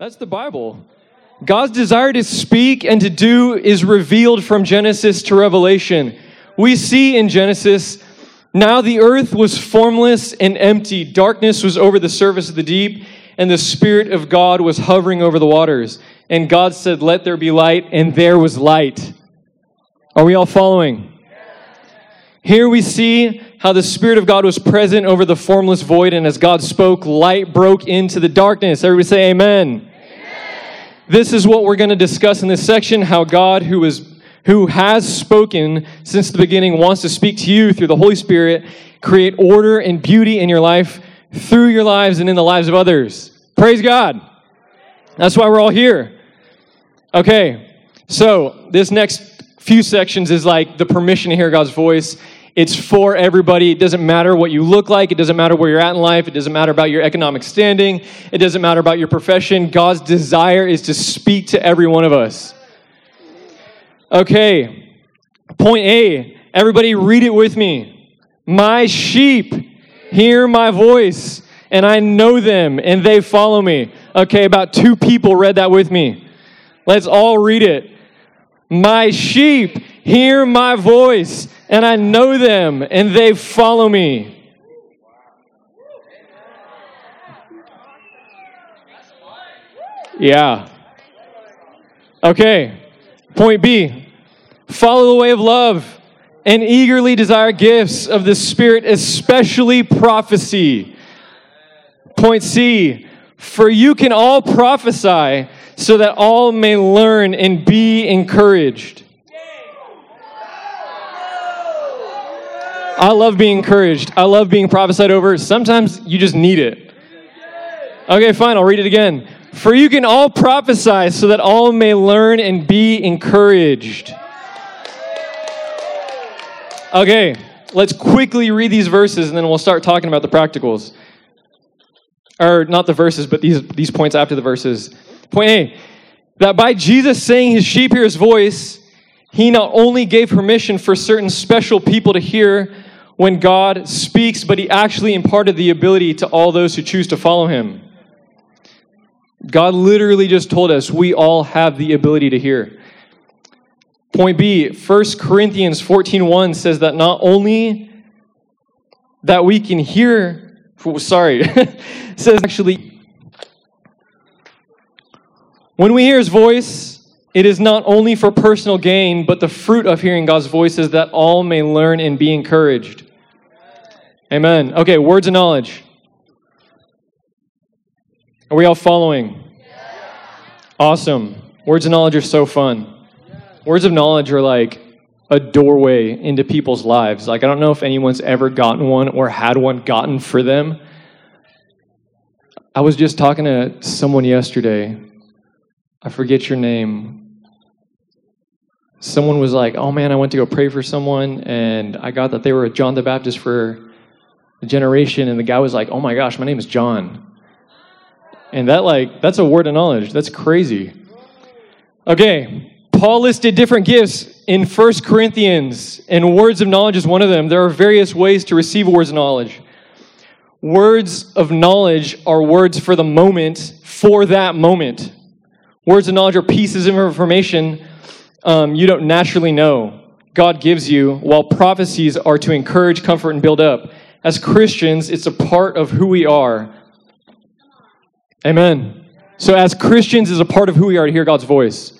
That's the Bible. God's desire to speak and to do is revealed from Genesis to Revelation. We see in Genesis, now the earth was formless and empty. Darkness was over the surface of the deep, and the Spirit of God was hovering over the waters. And God said, let there be light, and there was light. Are we all following? Here we see how the Spirit of God was present over the formless void, and as God spoke, light broke into the darkness. Everybody say amen. Amen. This is what we're going to discuss in this section, how God, who has spoken since the beginning, wants to speak to you through the Holy Spirit, create order and beauty in your life, through your lives and in the lives of others. Praise God. That's why we're all here. Okay, so this next few sections is like the permission to hear God's voice. It's for everybody. It doesn't matter what you look like. It doesn't matter where you're at in life. It doesn't matter about your economic standing. It doesn't matter about your profession. God's desire is to speak to every one of us. Okay. Point A. Everybody read it with me. My sheep hear my voice, and I know them, and they follow me. Okay, about two people read that with me. Let's all read it. My sheep hear my voice, and I know them, and they follow me. Yeah. Okay. Point B. Follow the way of love and eagerly desire gifts of the Spirit, especially prophecy. Point C. For you can all prophesy so that all may learn and be encouraged. I love being encouraged. I love being prophesied over. Sometimes you just need it. Okay, fine. I'll read it again. For you can all prophesy so that all may learn and be encouraged. Okay, let's quickly read these verses and then we'll start talking about the practicals. Or not the verses, but these points after the verses. Point A, that by Jesus saying his sheep hear his voice, he not only gave permission for certain special people to hear when God speaks, but he actually imparted the ability to all those who choose to follow him. God literally just told us we all have the ability to hear. Point B, 1 Corinthians 14:1 says that not only that we can hear, says actually, when we hear his voice, it is not only for personal gain, but the fruit of hearing God's voice is that all may learn and be encouraged. Amen. Okay, words of knowledge. Are we all following? Yeah. Awesome. Words of knowledge are so fun. Words of knowledge are like a doorway into people's lives. Like, I don't know if anyone's ever gotten one or had one gotten for them. I was just talking to someone yesterday. I forget your name. Someone was like, oh man, I went to go pray for someone and I got that they were John the Baptist for a generation. And the guy was like, oh my gosh, my name is John. And that's a word of knowledge. That's crazy. Okay. Paul listed different gifts in 1 Corinthians and words of knowledge is one of them. There are various ways to receive words of knowledge. Words of knowledge are words for the moment, for that moment. Words of knowledge are pieces of information you don't naturally know. God gives you, while prophecies are to encourage, comfort, and build up. As Christians, it's a part of who we are. Amen. So as Christians, it's a part of who we are to hear God's voice.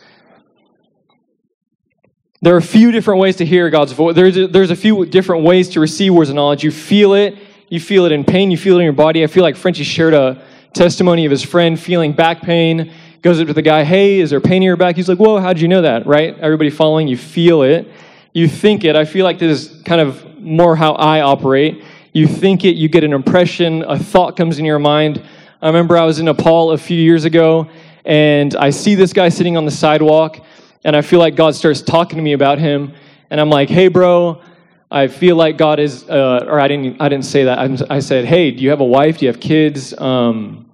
There are a few different ways to hear God's voice. There's a few different ways to receive words of knowledge. You feel it. You feel it in pain. You feel it in your body. I feel like Frenchie shared a testimony of his friend feeling back pain. Goes up to the guy, hey, is there pain in your back? He's like, whoa, how'd you know that, right? Everybody following, you feel it. You think it. I feel like this is kind of more how I operate. You think it, you get an impression, a thought comes in your mind. I remember I was in Nepal a few years ago, and I see this guy sitting on the sidewalk, and I feel like God starts talking to me about him. And I'm like, hey, bro, I feel like God is, I didn't say that. I said, hey, do you have a wife? Do you have kids? And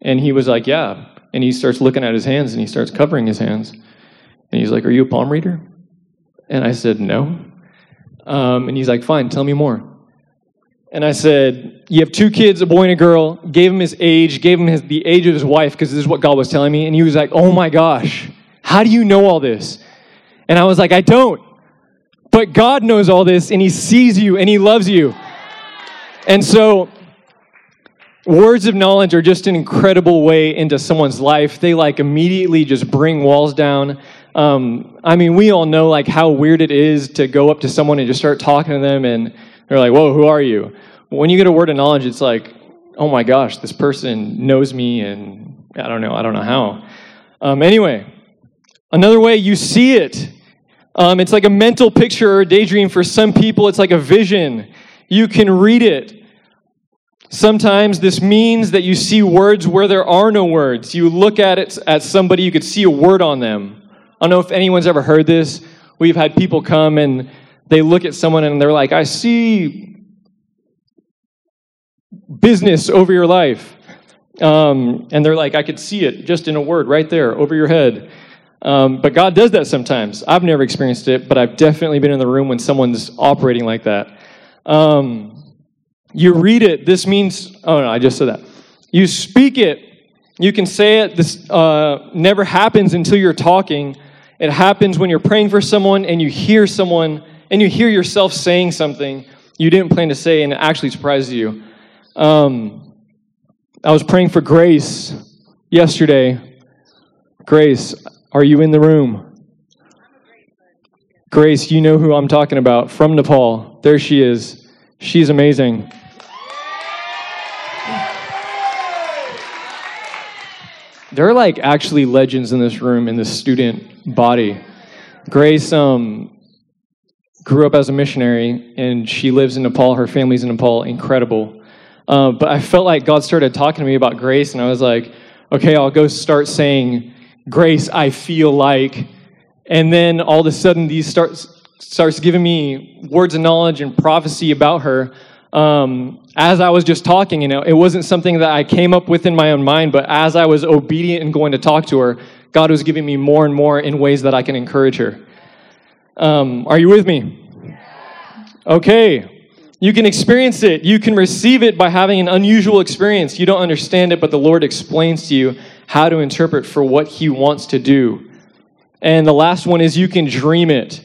he was like, yeah. And he starts looking at his hands, and he starts covering his hands. And he's like, are you a palm reader? And I said, no. And he's like, fine, tell me more. And I said, you have two kids, a boy and a girl. Gave him his age, gave him the age of his wife, because this is what God was telling me. And he was like, oh my gosh, how do you know all this? And I was like, I don't. But God knows all this, and he sees you, and he loves you. And so words of knowledge are just an incredible way into someone's life. They like immediately just bring walls down. I mean, we all know like how weird it is to go up to someone and just start talking to them, and they're like, whoa, who are you? When you get a word of knowledge, it's like, oh my gosh, this person knows me, and I don't know how. Anyway, another way you see it, it's like a mental picture or a daydream. For some people, it's like a vision. You can read it. Sometimes this means that you see words where there are no words. You look at it at somebody, you could see a word on them. I don't know if anyone's ever heard this. We've had people come and they look at someone and they're like, I see business over your life. And they're like, I could see it just in a word right there over your head. But God does that sometimes. I've never experienced it, but I've definitely been in the room when someone's operating like that. You read it. This means, I just said that. You speak it. You can say it. This never happens until you're talking. It happens when you're praying for someone and you hear someone and you hear yourself saying something you didn't plan to say, and it actually surprises you. I was praying for Grace yesterday. Grace, are you in the room? Grace, you know who I'm talking about, from Nepal. There she is. She's amazing. There are like actually legends in this room, in this student body. Grace grew up as a missionary, and she lives in Nepal. Her family's in Nepal. Incredible. But I felt like God started talking to me about Grace, and I was like, okay, I'll go start saying, Grace, I feel like. And then all of a sudden, these starts giving me words of knowledge and prophecy about her as I was just talking. It wasn't something that I came up with in my own mind, but as I was obedient and going to talk to her, God was giving me more and more in ways that I can encourage her. Are you with me? Okay. You can experience it. You can receive it by having an unusual experience. You don't understand it, but the Lord explains to you how to interpret for what he wants to do. And the last one is you can dream it.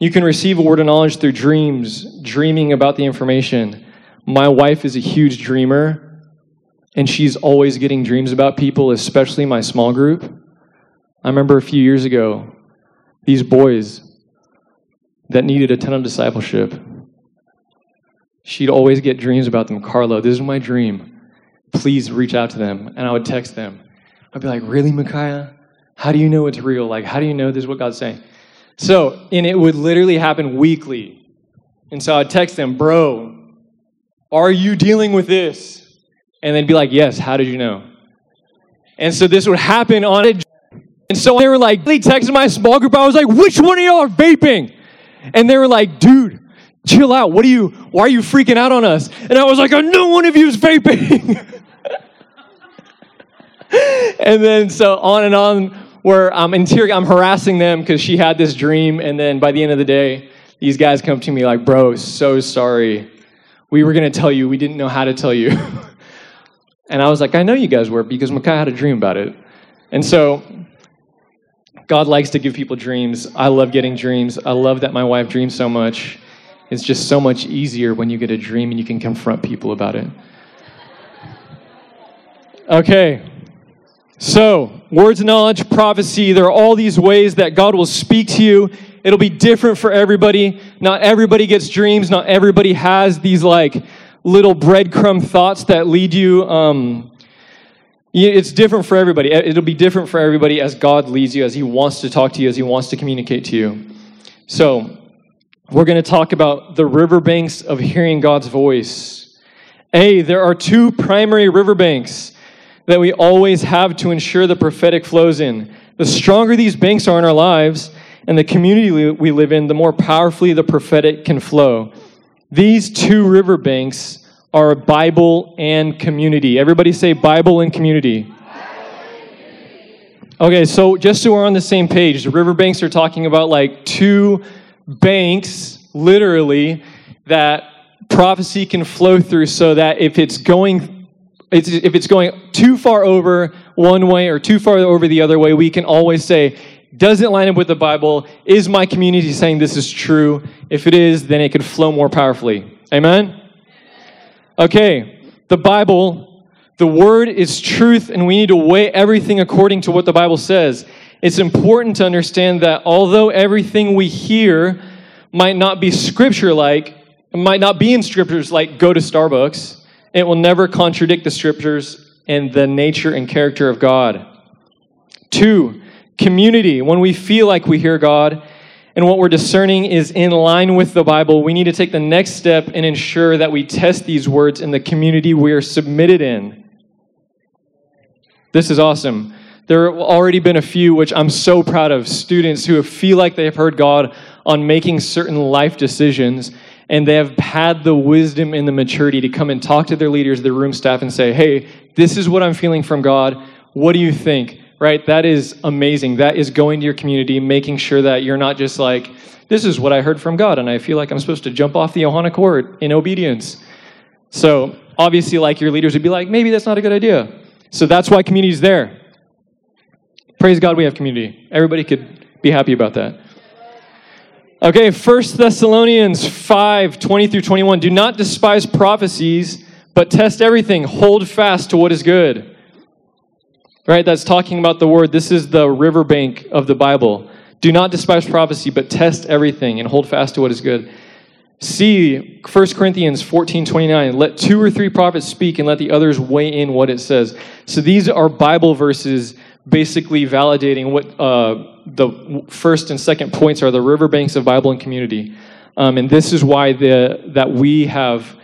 You can receive a word of knowledge through dreams, dreaming about the information. My wife is a huge dreamer, and she's always getting dreams about people, especially my small group. I remember a few years ago, these boys that needed a ton of discipleship, she'd always get dreams about them. Carlo, this is my dream. Please reach out to them. And I would text them. I'd be like, really, Micaiah? How do you know it's real? Like, how do you know this is what God's saying? So, and it would literally happen weekly. And so I'd text them, bro, are you dealing with this? And they'd be like, yes, how did you know? And so this would happen on a... And so they were like, they texted my small group. I was like, which one of y'all are vaping? And they were like, dude, chill out. Why are you freaking out on us? And I was like, I know one of you is vaping. And then so on and on, where I'm harassing them because she had this dream. And then by the end of the day, these guys come to me like, bro, so sorry. We were going to tell you. We didn't know how to tell you. And I was like, I know you guys were, because Micaiah had a dream about it. And so God likes to give people dreams. I love getting dreams. I love that my wife dreams so much. It's just so much easier when you get a dream and you can confront people about it. Okay. So, words of knowledge, prophecy, there are all these ways that God will speak to you. It'll be different for everybody. Not everybody gets dreams. Not everybody has these like little breadcrumb thoughts that lead you. It's different for everybody. It'll be different for everybody as God leads you, as he wants to talk to you, as he wants to communicate to you. So we're going to talk about the riverbanks of hearing God's voice. There are two primary riverbanks that we always have to ensure the prophetic flows in. The stronger these banks are in our lives and the community we live in, the more powerfully the prophetic can flow. These two riverbanks are Bible and community. Everybody say Bible and community. Okay, so just so we're on the same page, the riverbanks are talking about like two banks, literally, that prophecy can flow through so that if it's going too far over one way or too far over the other way, we can always say, does it line up with the Bible? Is my community saying this is true? If it is, then it could flow more powerfully. Amen? Okay, the Bible, the Word is truth, and we need to weigh everything according to what the Bible says. It's important to understand that although everything we hear might not be scripture-like, it might not be in scriptures like go to Starbucks, it will never contradict the scriptures and the nature and character of God. 2, community. When we feel like we hear God and what we're discerning is in line with the Bible, we need to take the next step and ensure that we test these words in the community we are submitted in. This is awesome. There have already been a few, which I'm so proud of, students who feel like they have heard God on making certain life decisions, and they have had the wisdom and the maturity to come and talk to their leaders, their room staff, and say, hey, this is what I'm feeling from God. What do you think? Right? That is amazing. That is going to your community, making sure that you're not just like, this is what I heard from God, and I feel like I'm supposed to jump off the Ohana Accord in obedience. So obviously, like, your leaders would be like, maybe that's not a good idea. So that's why community is there. Praise God we have community. Everybody could be happy about that. Okay, 1 Thessalonians 5:20-21. Do not despise prophecies, but test everything. Hold fast to what is good. Right, that's talking about the Word. This is the riverbank of the Bible. Do not despise prophecy, but test everything and hold fast to what is good. See 1 Corinthians 14:29. Let 2 or 3 prophets speak and let the others weigh in what it says. So these are Bible verses basically validating what the first and second points are, the riverbanks of Bible and community. And this is why we have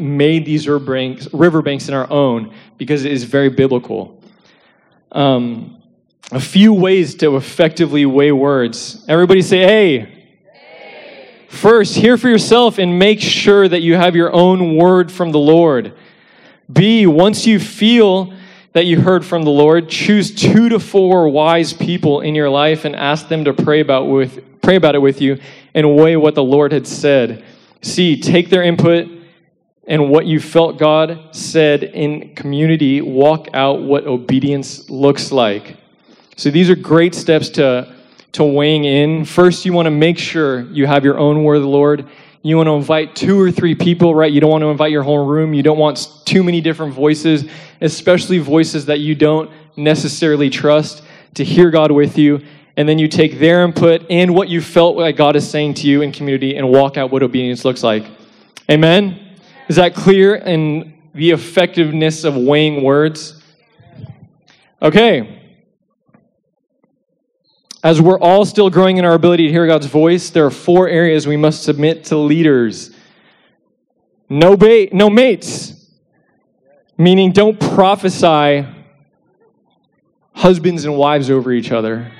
made these riverbanks in our own, because it is very biblical. A few ways to effectively weigh words. Everybody say, hey. First, hear for yourself and make sure that you have your own word from the Lord. B, once you feel that you heard from the Lord, choose 2 to 4 wise people in your life and ask them to pray about it with you and weigh what the Lord had said. C, take their input and what you felt God said in community. Walk out what obedience looks like. So these are great steps to weighing in. First, you want to make sure you have your own word of the Lord. You want to invite 2 or 3 people, right? You don't want to invite your whole room. You don't want too many different voices, especially voices that you don't necessarily trust, to hear God with you. And then you take their input and what you felt like God is saying to you in community and walk out what obedience looks like. Amen? Is that clear in the effectiveness of weighing words? Okay. As we're all still growing in our ability to hear God's voice, there are 4 areas we must submit to leaders. No mates, meaning don't prophesy husbands and wives over each other.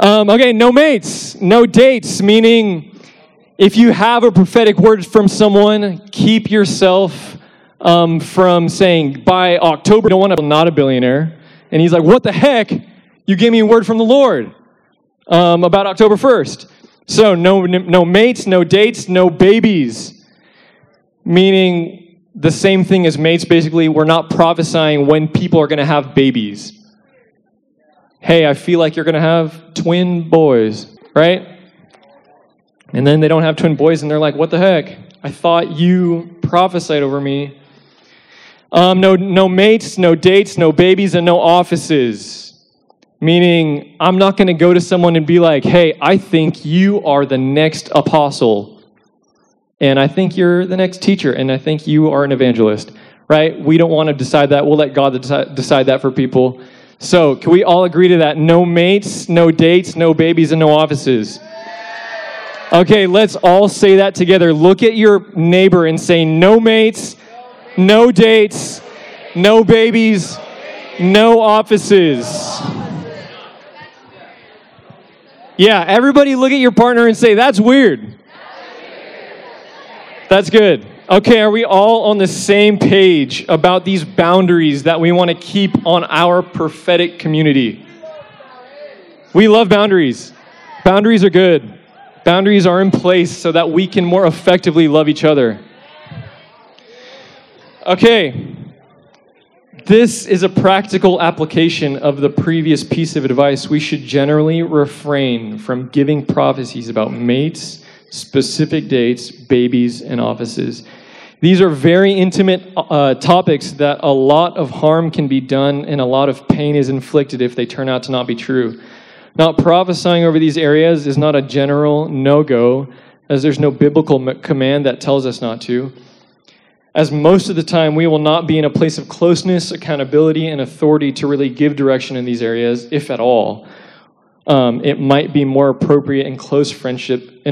Okay, no mates, no dates, meaning if you have a prophetic word from someone, keep yourself from saying, by October, no one, I'm not a billionaire. And he's like, what the heck? You gave me a word from the Lord about October 1st. So no mates, no dates, no babies. Meaning the same thing as mates, basically. We're not prophesying when people are going to have babies. Hey, I feel like you're going to have twin boys, right? And then they don't have twin boys, and they're like, what the heck? I thought you prophesied over me. No mates, no dates, no babies, and no offices. Meaning, I'm not going to go to someone and be like, hey, I think you are the next apostle. And I think you're the next teacher. And I think you are an evangelist. Right? We don't want to decide that. We'll let God decide that for people. So, can we all agree to that? No mates, no dates, no babies, and no offices. Okay, let's all say that together. Look at your neighbor and say, no mates, no dates, no babies, no offices. Yeah, everybody look at your partner and say, that's weird. That's good. Okay, are we all on the same page about these boundaries that we want to keep on our prophetic community? We love boundaries. Boundaries are good. Boundaries are in place so that we can more effectively love each other. Okay. This is a practical application of the previous piece of advice. We should generally refrain from giving prophecies about mates, specific dates, babies, and offices. These are very intimate topics that a lot of harm can be done and a lot of pain is inflicted if they turn out to not be true. Not prophesying over these areas is not a general no-go, as there's no biblical command that tells us not to. As most of the time, we will not be in a place of closeness, accountability, and authority to really give direction in these areas, if at all. It might be more appropriate in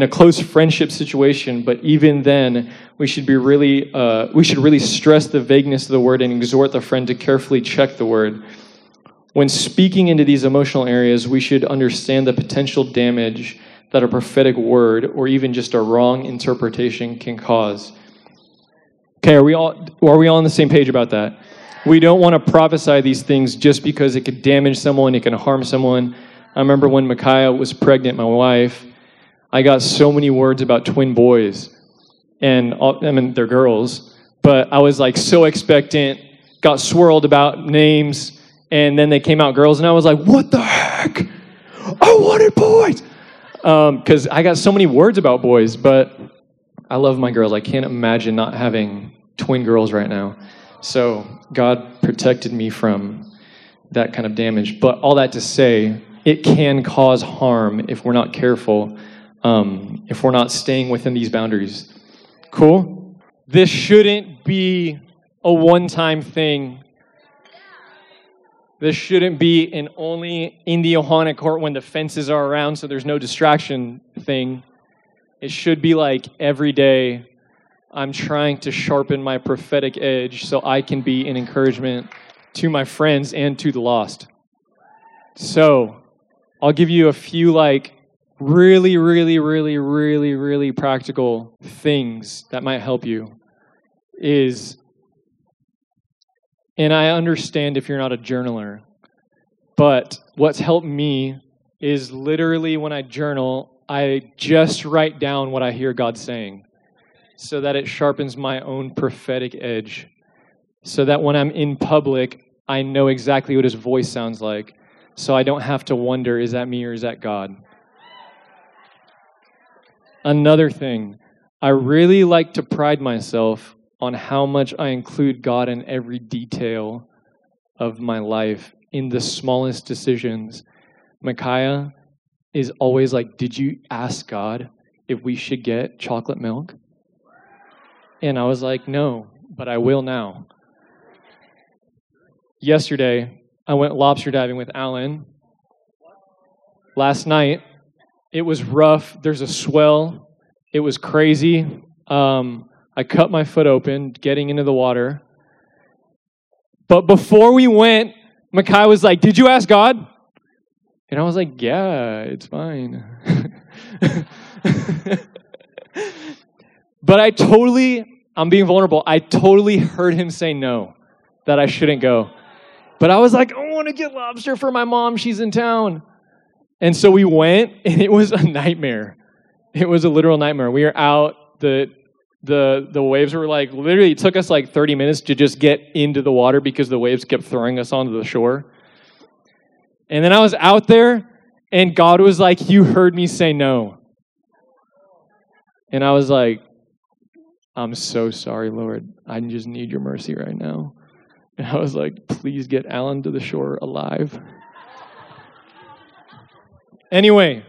a close friendship situation, but even then, we should really stress the vagueness of the word and exhort the friend to carefully check the word. When speaking into these emotional areas, we should understand the potential damage that a prophetic word or even just a wrong interpretation can cause. Okay, are we all on the same page about that? We don't want to prophesy these things just because it could damage someone, it can harm someone. I remember when Micaiah was pregnant, my wife, I got so many words about twin boys. And, they're girls. But I was like so expectant, got swirled about names, and then they came out girls, and I was like, what the heck? I wanted boys! Because I got so many words about boys, but I love my girls. I can't imagine not having twin girls right now. So God protected me from that kind of damage. But all that to say, it can cause harm if we're not careful, if we're not staying within these boundaries. Cool? This shouldn't be a one-time thing. This shouldn't be an only in the Ohana court when the fences are around so there's no distraction thing. It should be like every day I'm trying to sharpen my prophetic edge so I can be an encouragement to my friends and to the lost. So I'll give you a few like really, really, really, really, really practical things that might help you. And I understand if you're not a journaler, but what's helped me is literally when I journal, I just write down what I hear God saying so that it sharpens my own prophetic edge so that when I'm in public, I know exactly what his voice sounds like so I don't have to wonder, is that me or is that God? Another thing, I really like to pride myself on how much I include God in every detail of my life, in the smallest decisions. Micaiah is always like, did you ask God if we should get chocolate milk? And I was like, no, but I will now. Yesterday, I went lobster diving with Alan. Last night, it was rough. There's a swell. It was crazy. I cut my foot open, getting into the water. But before we went, Micaiah was like, did you ask God? And I was like, yeah, it's fine. But I'm being vulnerable. I totally heard him say no, that I shouldn't go. But I was like, I want to get lobster for my mom. She's in town. And so we went, and it was a nightmare. It was a literal nightmare. We were out. The waves were like, literally, it took us like 30 minutes to just get into the water because the waves kept throwing us onto the shore. And then I was out there, and God was like, you heard me say no. And I was like, I'm so sorry, Lord. I just need your mercy right now. And I was like, please get Alan to the shore alive. Anyway,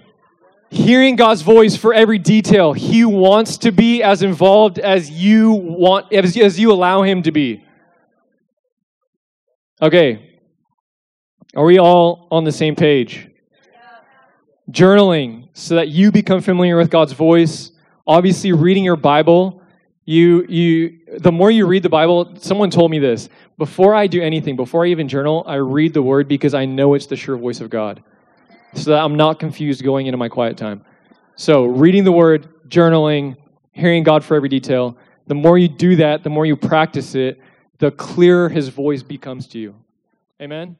hearing God's voice for every detail. He wants to be as involved as you want, as you allow him to be. Okay. Are we all on the same page? Yeah. Journaling, so that you become familiar with God's voice. Obviously, reading your Bible. The more you read the Bible, someone told me this. Before I do anything, before I even journal, I read the Word because I know it's the sure voice of God. So that I'm not confused going into my quiet time. So, reading the Word, journaling, hearing God for every detail. The more you do that, the more you practice it, the clearer His voice becomes to you. Amen?